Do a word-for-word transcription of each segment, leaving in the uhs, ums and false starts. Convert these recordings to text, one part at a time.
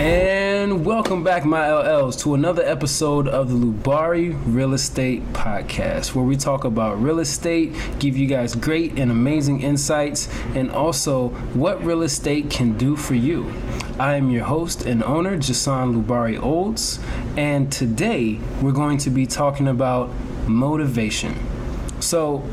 And welcome back, my L Ls, to another episode of the Lubari Real Estate Podcast, where we talk about real estate, give you guys great and amazing insights, and also what real estate can do for you. I am your host and owner, Jason Lubari Olds, and today we're going to be talking about motivation. So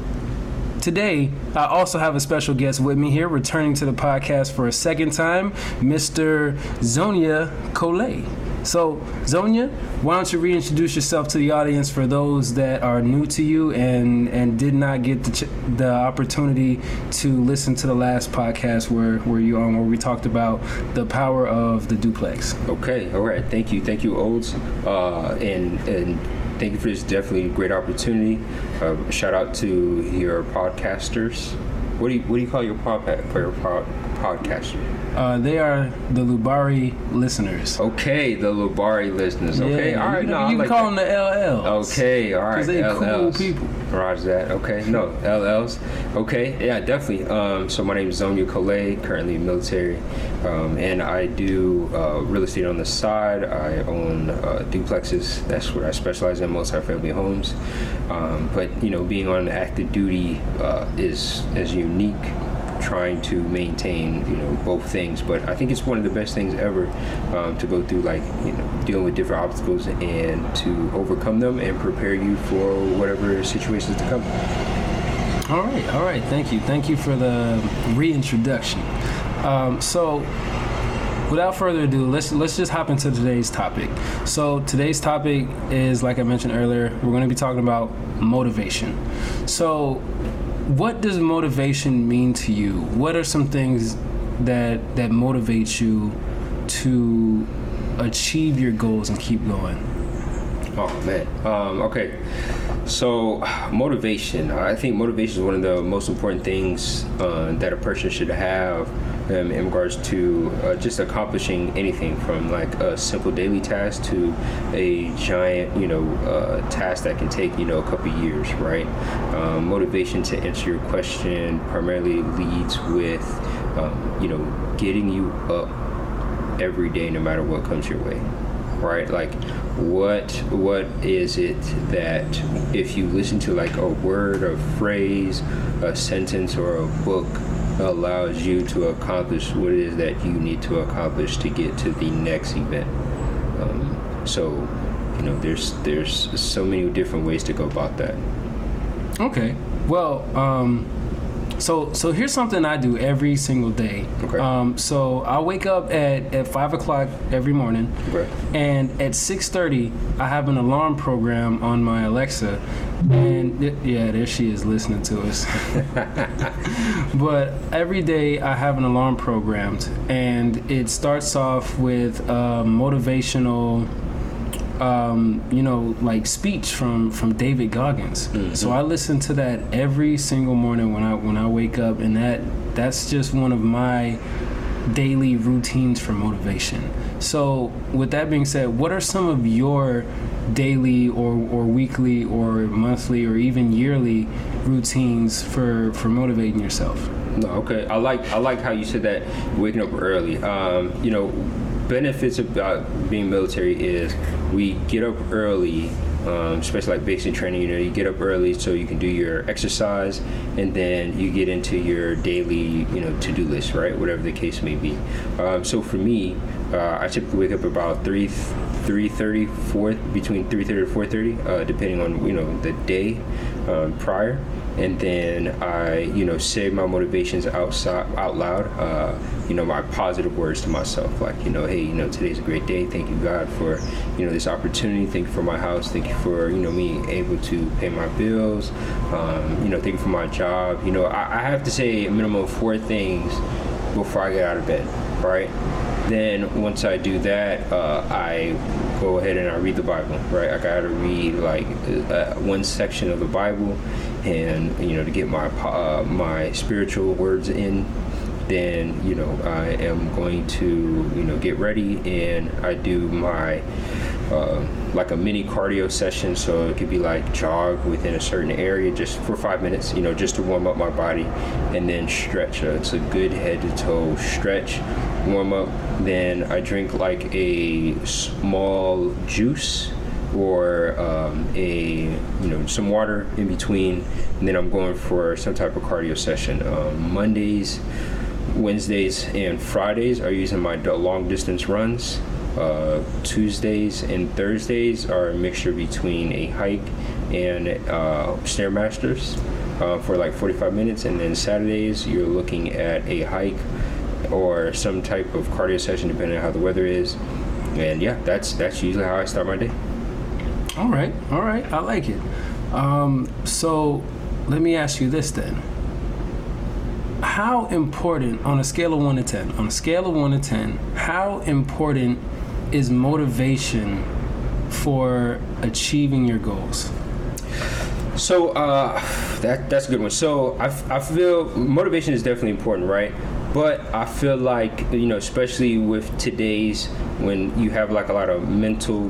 today, I also have a special guest with me here, returning to the podcast for a second time, Mister Zoeneah Kolleh. So, Zoeneah, why don't you reintroduce yourself to the audience for those that are new to you and, and did not get the, ch- the opportunity to listen to the last podcast where, where you on where we talked about the power of the duplex. Okay, all right, thank you, thank you, Olds, uh, and and. Thank you for this definitely great opportunity. Uh, shout out to your podcasters. What do you what do you call your pod for your pod, podcaster? Uh, they are the Lubari listeners. Okay, the Lubari listeners. Okay, yeah, all right. You, no, you can like call that. Them the L Ls. Okay, all right. Because they L Ls. Cool people. Roger that. Okay, no L Ls. Okay, yeah, definitely. Um, so my name is Zoeneah Kolleh, currently military, um, and I do uh, real estate on the side. I own uh, duplexes. That's where I specialize in, multifamily homes. Um, but you know, being on active duty uh, is is unique. Trying to maintain, you know, both things, but I think it's one of the best things ever um, to go through, like, you know, dealing with different obstacles and to overcome them and prepare you for whatever situations to come. All right, all right, thank you, thank you for the reintroduction. Um, so, without further ado, let's let's just hop into today's topic. So today's topic is, like I mentioned earlier, we're going to be talking about motivation. So, what does motivation mean to you? What are some things that that motivate you to achieve your goals and keep going? Oh man, um, okay. So motivation, I think motivation is one of the most important things uh, that a person should have um, in regards to uh, just accomplishing anything, from like a simple daily task to a giant, you know, uh, task that can take, you know, a couple of years, right? Um, motivation, to answer your question, primarily leads with, um, you know, getting you up every day, no matter what comes your way. Right, like what what is it that if you listen to like a word, a phrase, a sentence, or a book allows you to accomplish what it is that you need to accomplish to get to the next event? Um, so, you know, there's there's so many different ways to go about that. Okay, well, um, so so here's something I do every single day. Okay. Um, so I wake up at, at five o'clock every morning, okay. And at six thirty, I have an alarm program on my Alexa, and th- yeah, there she is listening to us. But every day I have an alarm programmed, and it starts off with a motivational, Um, you know, like speech from, from David Goggins. Mm-hmm. So I listen to that every single morning when I when I wake up, and that that's just one of my daily routines for motivation. So with that being said, what are some of your daily or, or weekly or monthly or even yearly routines for, for motivating yourself? No, okay. I like I like how you said that, waking up early. Um, you know, benefits about being military is we get up early, um, especially like basic training, you know, you get up early so you can do your exercise, and then you get into your daily, you know, to-do list, right? Whatever the case may be. Um, so for me, uh, I typically wake up about three, three thirty, four, between three thirty to four thirty, uh, depending on, you know, the day um, prior. And then I, you know, say my motivations outside, out loud, uh, you know, my positive words to myself, like, you know, hey, you know, today's a great day. Thank you, God, for, you know, this opportunity. Thank you for my house. Thank you for, you know, me able to pay my bills. Um, you know, thank you for my job. You know, I, I have to say a minimum of four things before I get out of bed, right? Then once I do that, uh, I go ahead and I read the Bible, right? I gotta read like uh, one section of the Bible, and you know, to get my uh, my spiritual words in. Then you know, I am going to you know get ready, and I do my uh, like a mini cardio session. So it could be like jog within a certain area just for five minutes, you know, just to warm up my body, and then stretch. Uh, it's a good head to toe stretch, warm up. Then I drink like a small juice or um, a you know some water in between, and then I'm going for some type of cardio session. Um, Mondays, Wednesdays and Fridays are using my long distance runs. Uh, Tuesdays and Thursdays are a mixture between a hike and uh, Stairmasters uh, for like forty-five minutes. And then Saturdays, you're looking at a hike or some type of cardio session, depending on how the weather is. And yeah, that's that's usually how I start my day. All right, all right, I like it. Um, so let me ask you this then. How important, on a scale of one to ten, on a scale of one to ten, how important is motivation for achieving your goals? So uh, that that's a good one. So I, I feel motivation is definitely important, right? But I feel like, you know, especially with today's, when you have like a lot of mental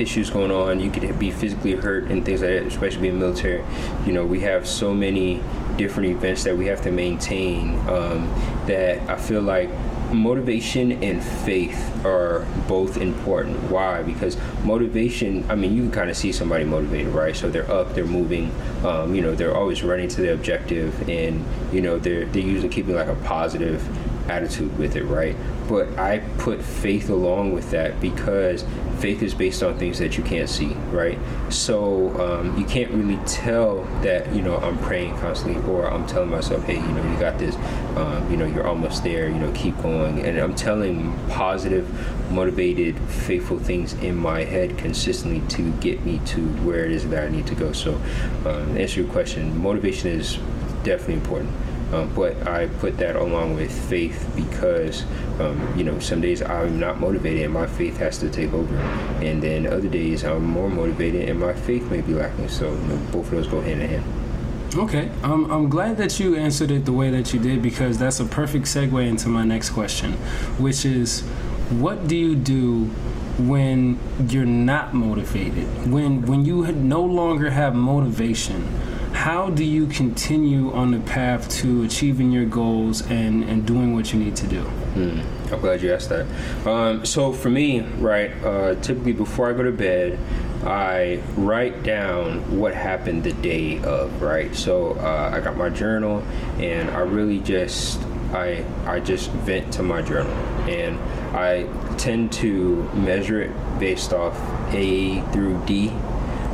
issues going on, you could be physically hurt and things like that, especially being military. You know, we have so many different events that we have to maintain um, that I feel like motivation and faith are both important. Why? Because motivation, I mean, you can kind of see somebody motivated, right? So they're up, they're moving, um, you know, they're always running to their objective, and, you know, they're, they're usually keeping like a positive attitude with it, right? But I put faith along with that, because faith is based on things that you can't see, right? So um, you can't really tell that, you know, I'm praying constantly, or I'm telling myself, hey, you know, you got this, um, you know, you're almost there, you know, keep going. And I'm telling positive, motivated, faithful things in my head consistently to get me to where it is that I need to go. So um, to answer your question, motivation is definitely important. Um, but I put that along with faith, because, um, you know, some days I'm not motivated and my faith has to take over. And then other days I'm more motivated and my faith may be lacking. So, you know, both of those go hand in hand. Okay. Um, I'm glad that you answered it the way that you did, because that's a perfect segue into my next question, which is, what do you do when you're not motivated? When, when you no longer have motivation? How do you continue on the path to achieving your goals and, and doing what you need to do? Mm, I'm glad you asked that. Um, so for me, right, uh, typically before I go to bed, I write down what happened the day of, right? So uh, I got my journal, and I really just, I I just vent to my journal. And I tend to measure it based off A through D.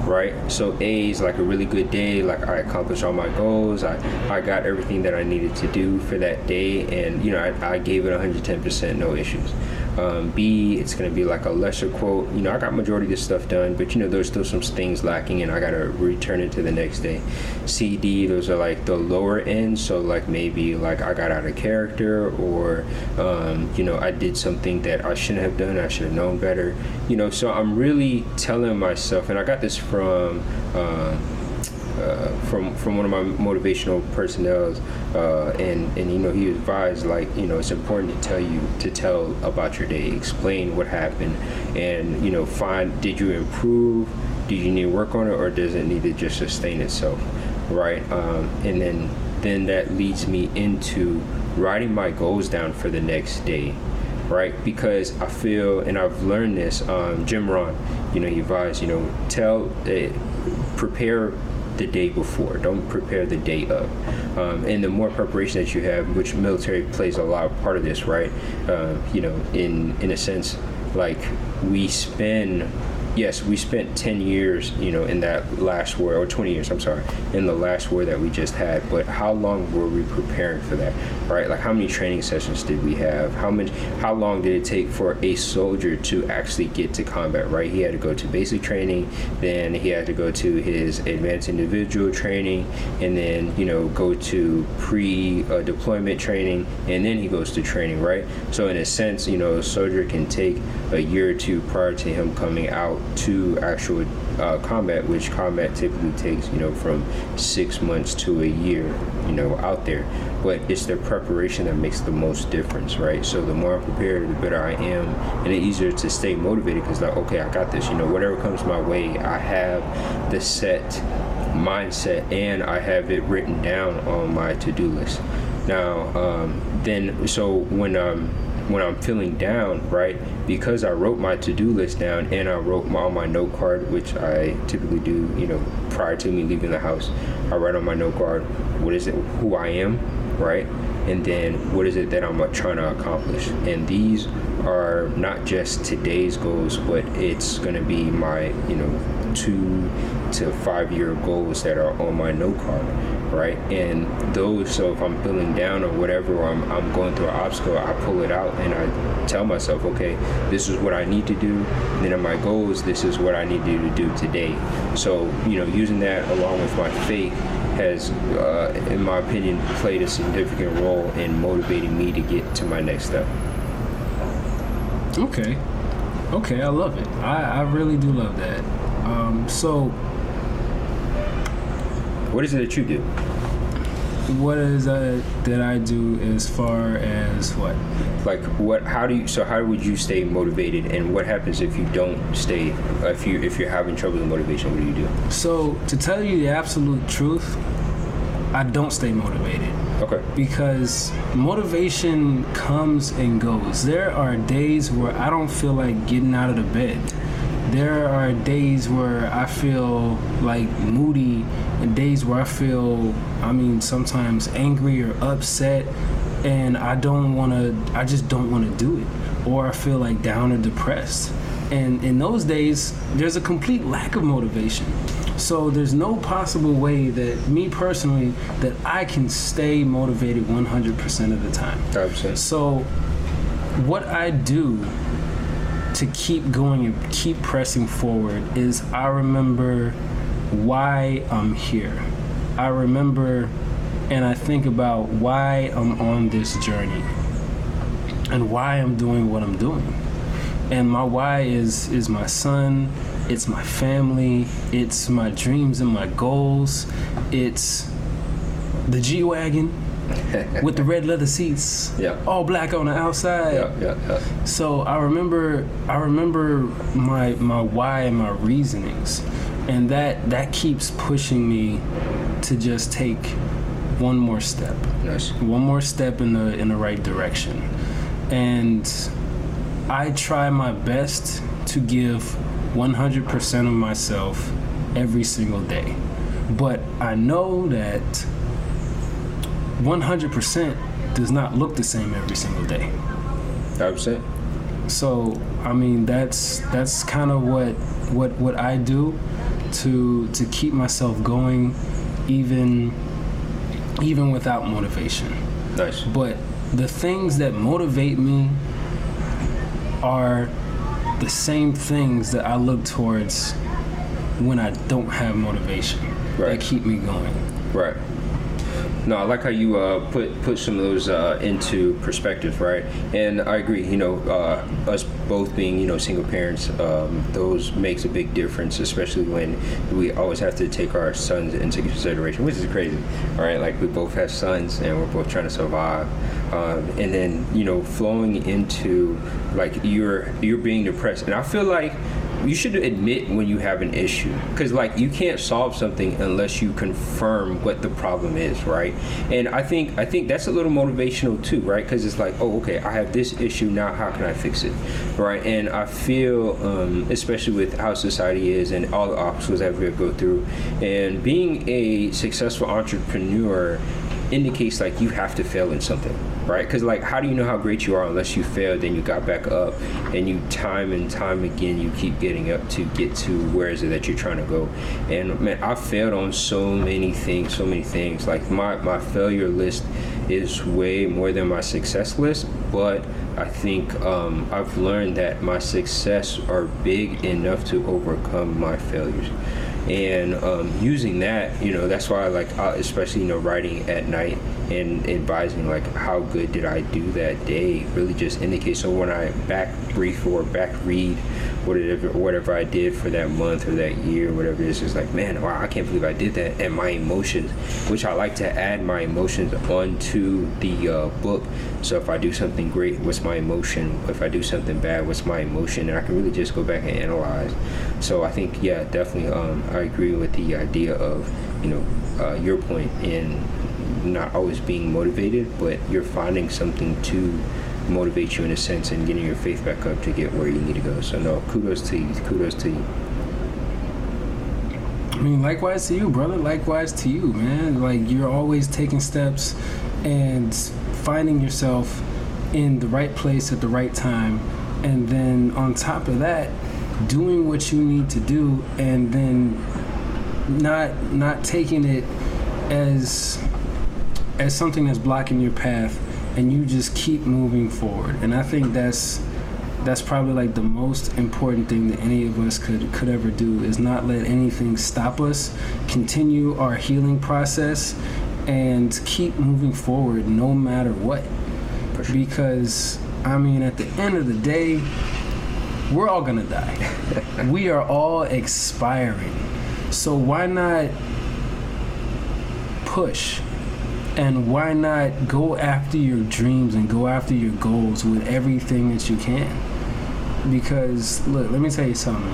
Right, so A is like a really good day, like I accomplished all my goals, I, I got everything that I needed to do for that day, and you know, I, I gave it one hundred ten percent, no issues. Um, B, it's gonna be like a lesser quote, you know, I got majority of this stuff done, but you know, there's still some things lacking and I gotta return it to the next day. C, D, those are like the lower end, so like maybe like I got out of character, or um, you know, I did something that I shouldn't have done, I should have known better, you know. So I'm really telling myself, and I got this from uh, Uh, from from one of my motivational personnel, uh, and and you know, he advised, like, you know, it's important to tell you to tell about your day, explain what happened, and you know, find, did you improve, do you need to work on it, or does it need to just sustain itself, right? Um, and then then that leads me into writing my goals down for the next day, right? Because I feel, and I've learned this, um, Jim Rohn, you know, he advised, you know, tell uh, prepare the day before, don't prepare the day of. Um, and the more preparation that you have, which military plays a lot part of this, right? Uh, you know, in in a sense, like we spend yes, we spent ten years, you know, in that last war, or twenty years, I'm sorry, in the last war that we just had, but how long were we preparing for that, right? Like, how many training sessions did we have? How much, how long did it take for a soldier to actually get to combat, right? He had to go to basic training, then he had to go to his advanced individual training, and then, you know, go to pre-deployment training, and then he goes to training, right? So in a sense, you know, a soldier can take a year or two prior to him coming out to actual uh, combat, which combat typically takes, you know, from six months to a year, you know, out there. But it's their preparation that makes the most difference, right? So the more I'm prepared, the better I am, and it's easier to stay motivated because, like, okay, I got this. You know, whatever comes my way, I have the set mindset and I have it written down on my to-do list. Now, um, then, so when um. when I'm feeling down, right, because I wrote my to-do list down and I wrote my, on my note card, which I typically do, you know, prior to me leaving the house, I write on my note card, what is it, who I am, right? And then what is it that I'm trying to accomplish? And these are not just today's goals, but it's gonna be my, you know, two to five year goals that are on my note card, right? And those, so if I'm feeling down or whatever, or I'm, I'm going through an obstacle, I pull it out and I tell myself, okay, this is what I need to do. And then in my goals, this is what I need to do today. So, you know, using that along with my faith has, uh, in my opinion, played a significant role in motivating me to get to my next step. Okay. Okay, I love it. I, I really do love that. Um, so... What is it that you do? What is it that I do as far as what? Like, what? How do you? So, how would you stay motivated? And what happens if you don't stay? If you if you're having trouble with motivation, what do you do? So, to tell you the absolute truth, I don't stay motivated. Okay. Because motivation comes and goes. There are days where I don't feel like getting out of the bed. There are days where I feel like moody, and days where I feel, I mean, sometimes angry or upset, and I don't want to, I just don't want to do it. Or I feel like down or depressed. And in those days, there's a complete lack of motivation. So there's no possible way that me personally, that I can stay motivated one hundred percent of the time. one hundred percent. So what I do to keep going and keep pressing forward is I remember why I'm here. I remember and I think about why I'm on this journey and why I'm doing what I'm doing. And my why is is my son, it's my family, it's my dreams and my goals, it's the G-Wagon with the red leather seats, yeah, all black on the outside. Yeah, yeah, yeah. So I remember, I remember my my why and my reasonings, and that that keeps pushing me to just take one more step, nice, one more step in the in the right direction, and I try my best to give one hundred percent of myself every single day, but I know that one hundred percent does not look the same every single day. one hundred percent. So, I mean, that's that's kind of what what what I do to to keep myself going, even even without motivation. Nice. But the things that motivate me are the same things that I look towards when I don't have motivation. Right. That keep me going. Right. No, I like how you uh, put put some of those uh, into perspective, right? And I agree. You know, uh, us both being, you know, single parents, um, those makes a big difference, especially when we always have to take our sons into consideration, which is crazy, right? Like, we both have sons, and we're both trying to survive. Um, and then, you know, flowing into, like, you're you're being depressed, and I feel like you should admit when you have an issue, because, like, you can't solve something unless you confirm what the problem is, right? And I think I think that's a little motivational too, right? Because it's like, oh, okay, I have this issue now. How can I fix it, right? And I feel, um, especially with how society is and all the obstacles that we go through, and being a successful entrepreneur indicates like you have to fail in something, right? Because like, how do you know how great you are unless you failed, then you got back up, and you time and time again, you keep getting up to get to where is it that you're trying to go. And man, I failed on so many things, so many things. Like my, my failure list is way more than my success list, but I think um, I've learned that my success are big enough to overcome my failures. And um, using that, you know, that's why I like, I, especially, you know, writing at night and advising, like, how good did I do that day really just indicates. So when I back brief or back read whatever, whatever I did for that month or that year, whatever it is, it's like, man, wow, I can't believe I did that. And my emotions, which I like to add my emotions onto the uh, book. So if I do something great, what's my emotion? If I do something bad, what's my emotion? And I can really just go back and analyze. So I think, yeah, definitely, um, I agree with the idea of, you know, uh, your point in not always being motivated, but you're finding something to motivate you in a sense and getting your faith back up to get where you need to go. So no, kudos to you. Kudos to you. I mean, likewise to you, brother. Likewise to you, man. Like, you're always taking steps and finding yourself in the right place at the right time. And then on top of that, doing what you need to do, and then not not taking it as as something that's blocking your path, and you just keep moving forward. And I think that's that's probably like the most important thing that any of us could could ever do, is not let anything stop us, continue our healing process, and keep moving forward no matter what. Because I mean, at the end of the day, we're all gonna die. We are all expiring. So why not push? And why not go after your dreams and go after your goals with everything that you can? Because look, let me tell you something.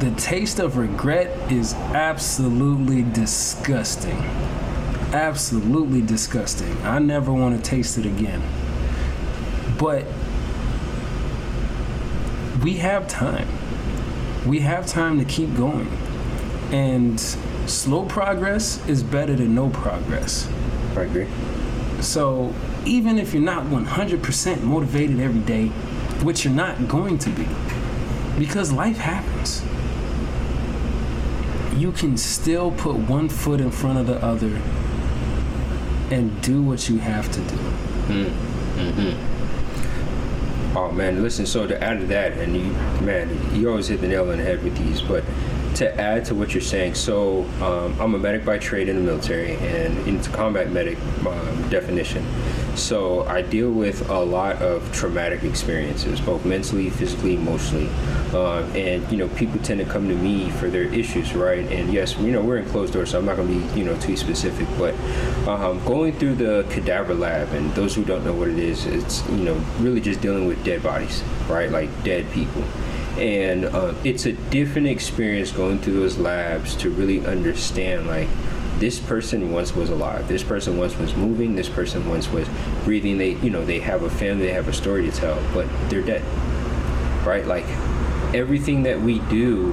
The taste of regret is absolutely disgusting. Absolutely disgusting. I never want to taste it again. But we have time. We have time to keep going. And slow progress is better than no progress. I agree. So even if you're not one hundred percent motivated every day, which you're not going to be, because life happens, you can still put one foot in front of the other and do what you have to do. Mm-hmm. Oh man, listen, so to add to that, and you, man, you always hit the nail on the head with these, but to add to what you're saying, so um, I'm a medic by trade in the military, and it's a combat medic um, definition. So I deal with a lot of traumatic experiences, both mentally, physically, emotionally. Um, and, you know, people tend to come to me for their issues, right? And yes, you know, we're in closed doors, so I'm not going to be, you know, too specific. But um, going through the cadaver lab, and those who don't know what it is, it's, you know, really just dealing with dead bodies, right? Like dead people. And uh, it's a different experience going through those labs to really understand, like, this person once was alive. This person once was moving. This person once was breathing. They, you know, they have a family. They have a story to tell, but they're dead, right? Like, everything that we do,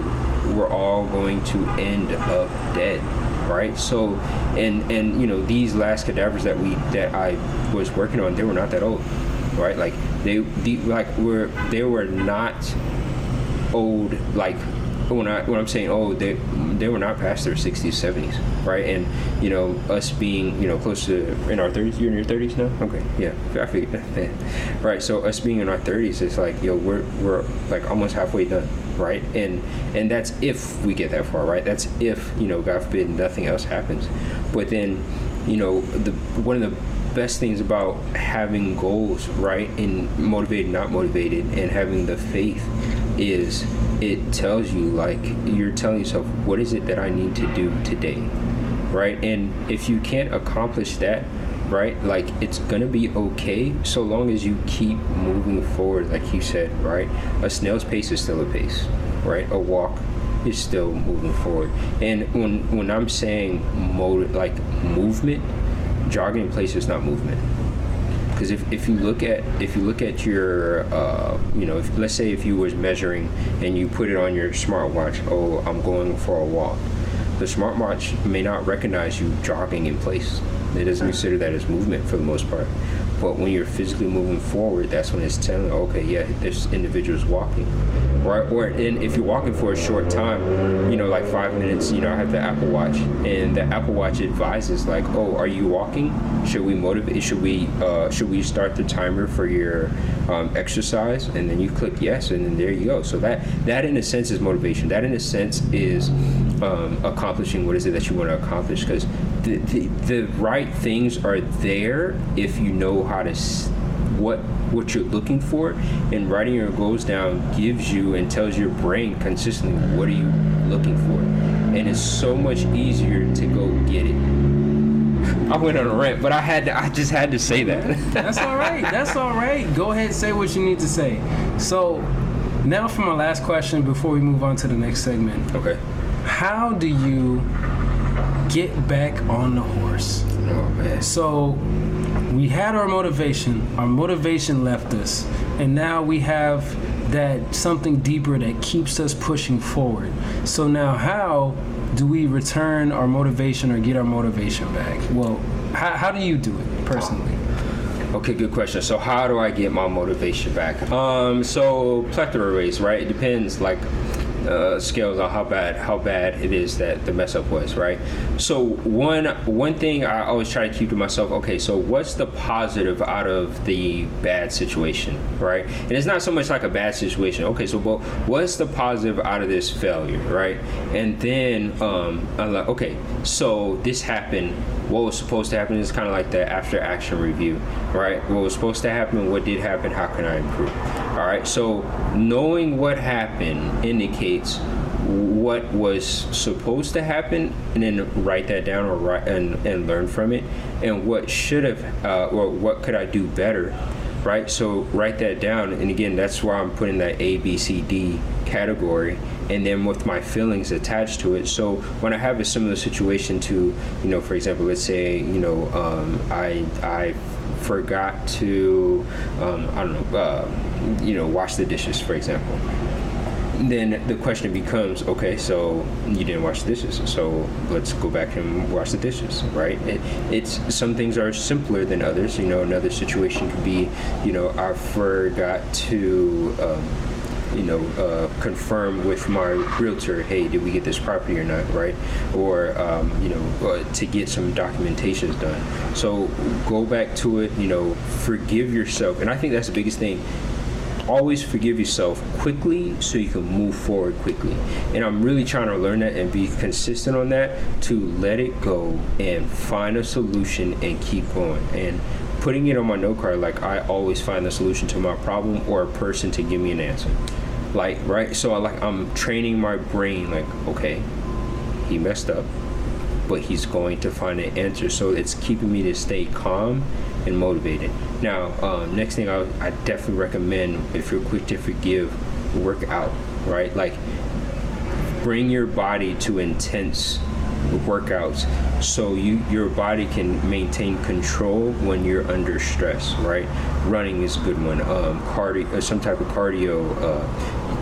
we're all going to end up dead, right? So, and and you know, these last cadavers that we that I was working on, they were not that old, right? Like they, the, like were they were not old, like. When, I, when I'm saying, oh, they they were not past their sixties, seventies, right? And, you know, us being, you know, close to, in our thirties, you're in your thirties now? Okay, yeah, I figured that. Right, so us being in our thirties, it's like, yo, we're, we're like almost halfway done, right? And and that's if we get that far, right? That's if, you know, God forbid, nothing else happens. But then, you know, the one of the best things about having goals, right, and motivated, not motivated, and having the faith is it tells you, like, you're telling yourself, what is it that I need to do today, right? And if you can't accomplish that, right, like, it's gonna be okay so long as you keep moving forward, like you said, right? A snail's pace is still a pace, right? A walk is still moving forward. And when when I'm saying motive, like movement, jogging in place is not movement. Because if, if you look at if you look at your uh, you know if, let's say if you was measuring and you put it on your smartwatch, oh, I'm going for a walk. the smartwatch may not recognize you jogging in place. It doesn't consider that as movement for the most part. But when you're physically moving forward, that's when it's telling, okay, yeah, this individual's walking. Or, or in, if you're walking for a short time, you know, like five minutes, you know, I have the Apple Watch, and the Apple Watch advises, like, oh, are you walking? Should we motivate? Should we uh, should we start the timer for your um, exercise? And then you click yes, and then there you go. So that that in a sense is motivation. That in a sense is um, accomplishing what is it that you want to accomplish? Because the, the the right things are there if you know how to s- what. what you're looking for, and writing your goals down gives you and tells your brain consistently what are you looking for, and it's so much easier to go get it. I went on a rant, but I had to, I just had to say that. That's all right. That's all right. Go ahead and say what you need to say. So now for my last question before we move on to the next segment. Okay. How do you get back on the horse? Oh, man. So we had our motivation, our motivation left us, and now we have that something deeper that keeps us pushing forward. So now how do we return our motivation or get our motivation back? Well, how, how do you do it personally? Okay, good question. So how do I get my motivation back? Um, so plethora ways, right? It depends, like, Uh, scales on how bad how bad it is that the mess up was, right? So one one thing I always try to keep to myself, okay, so what's the positive out of the bad situation, right? And it's not so much like a bad situation. Okay, so but what's the positive out of this failure, right? And then um, I'm like, okay, so this happened. What was supposed to happen is kind of like the after action review, right? What was supposed to happen, what did happen, how can I improve? All right, so knowing what happened indicates what was supposed to happen, and then write that down or write and, and learn from it, and what should have uh, or what could I do better, right? So write that down, and again, that's why I'm putting that A, B, C, D category, and then with my feelings attached to it. So when I have a similar situation to, you know, for example, let's say, you know, um, I I forgot to, um, I don't know, uh, you know, wash the dishes, for example. Then the question becomes, okay, so you didn't wash the dishes, so let's go back and wash the dishes, right? It, it's some things are simpler than others. You know, another situation could be, you know, I forgot to, um, you know, uh, confirm with my realtor, hey, did we get this property or not, right? Or, um, you know, uh, to get some documentations done. So go back to it, you know, forgive yourself. And I think that's the biggest thing. Always forgive yourself quickly so you can move forward quickly. And I'm really trying to learn that and be consistent on that, to let it go and find a solution and keep going. And putting it on my note card, like, I always find the solution to my problem or a person to give me an answer. Like, right? So I like I'm training my brain, like, okay, he messed up, but he's going to find an answer. So it's keeping me to stay calm and motivated. Now, um, next thing I, I definitely recommend, if you're quick to forgive, work out, right? Like, bring your body to intense workouts so you your body can maintain control when you're under stress, right? Running is a good one. Um, cardio, some type of cardio. Uh,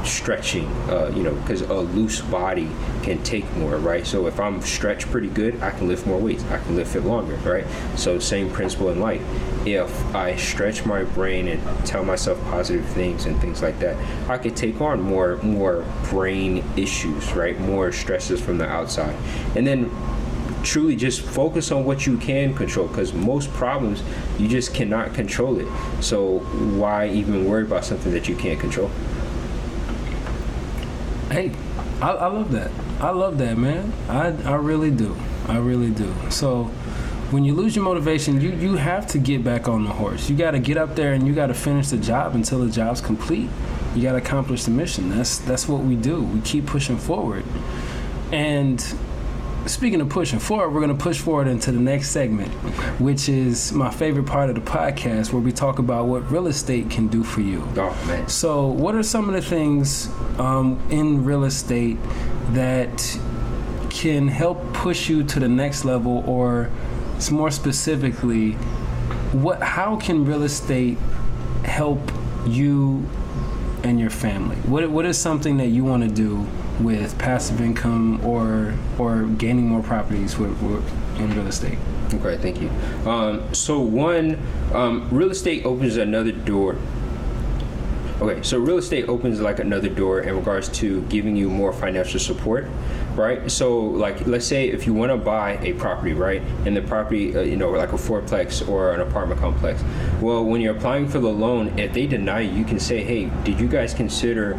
stretching, uh, you know, because a loose body can take more, right? So if I'm stretched pretty good, I can lift more weights. I can lift it longer, right? So same principle in life. If I stretch my brain and tell myself positive things and things like that, I could take on more, more brain issues, right? More stresses from the outside. And then truly just focus on what you can control, because most problems, you just cannot control it. So why even worry about something that you can't control? Hey, I, I love that. I love that, man. I, I really do. I really do. So when you lose your motivation, you, you have to get back on the horse. You got to get up there and you got to finish the job until the job's complete. You got to accomplish the mission. That's that's what we do. We keep pushing forward. And speaking of pushing forward, we're going to push forward into the next segment, which is my favorite part of the podcast, where we talk about what real estate can do for you. Oh, man. So what are some of the things um, in real estate that can help push you to the next level, or more specifically, what? How can real estate help you and your family? What what is something that you want to do with passive income or or gaining more properties with, with, in real estate? Okay, thank you. Um, so one, um, real estate opens another door. Okay, so real estate opens like another door in regards to giving you more financial support, right? So like, let's say if you want to buy a property, right? And the property, uh, you know, like a fourplex or an apartment complex. Well, when you're applying for the loan, if they deny you, you can say, hey, did you guys consider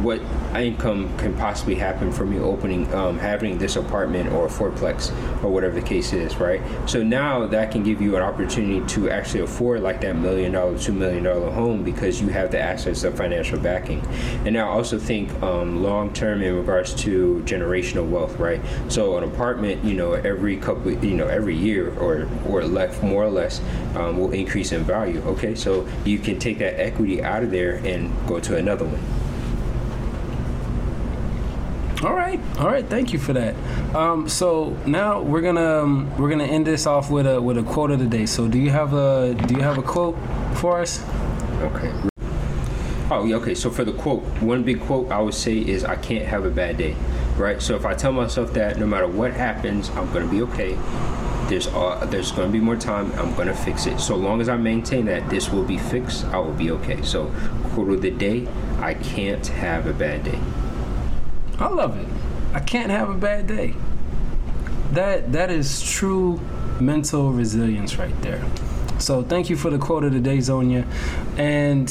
what income can possibly happen from you opening, um, having this apartment or a fourplex or whatever the case is, right? So now that can give you an opportunity to actually afford like that million dollar, two million dollar home because you have the assets of financial backing. And I also think um, long term in regards to generational wealth, right? So an apartment, you know, every couple, you know, every year or or less, more or less, um, will increase in value. Okay, so you can take that equity out of there and go to another one. All right, all right. Thank you for that. Um, so now we're gonna um, we're gonna end this off with a with a quote of the day. So do you have a do you have a quote for us? Okay. Oh, okay. So for the quote, one big quote I would say is, I can't have a bad day. Right, so if I tell myself that no matter what happens, I'm gonna be okay. There's uh, there's gonna be more time. I'm gonna fix it. So long as I maintain that this will be fixed, I will be okay. So quote of the day: I can't have a bad day. I love it. I can't have a bad day. That that is true mental resilience right there. So thank you for the quote of the day, Zoeneah, and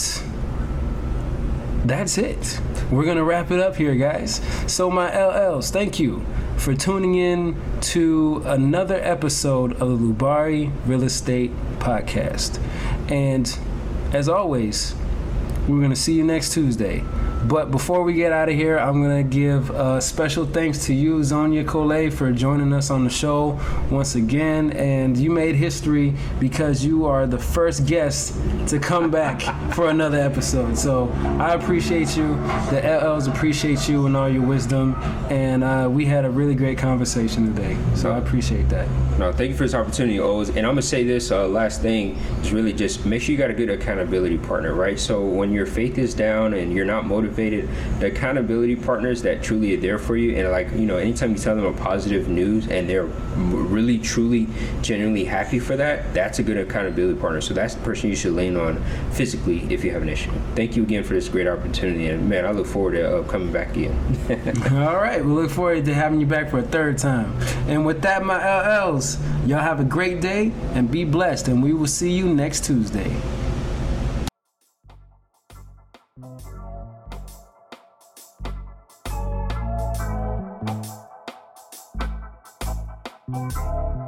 that's it. We're going to wrap it up here, guys. So my L Ls, thank you for tuning in to another episode of the Lubari Real Estate Podcast. And as always, we're going to see you next Tuesday. But before we get out of here, I'm going to give a special thanks to you, Zoeneah Kolleh, for joining us on the show once again. And you made history because you are the first guest to come back for another episode. So I appreciate you. The L Ls appreciate you and all your wisdom. And uh, we had a really great conversation today. So I appreciate that. No, thank you for this opportunity, Oz. And I'm going to say this uh, last thing is really just make sure you got a good accountability partner, right? So when your faith is down and you're not motivated, the accountability partners that truly are there for you, and like, you know, anytime you tell them a positive news and they're really truly genuinely happy for that, that's a good accountability partner. So that's the person you should lean on physically if you have an issue. Thank you again for this great opportunity, and man, I look forward to uh, coming back again. All right, we look forward to having you back for a third time. And with that, my L Ls, y'all have a great day and be blessed, and we will see you next Tuesday. Thank you.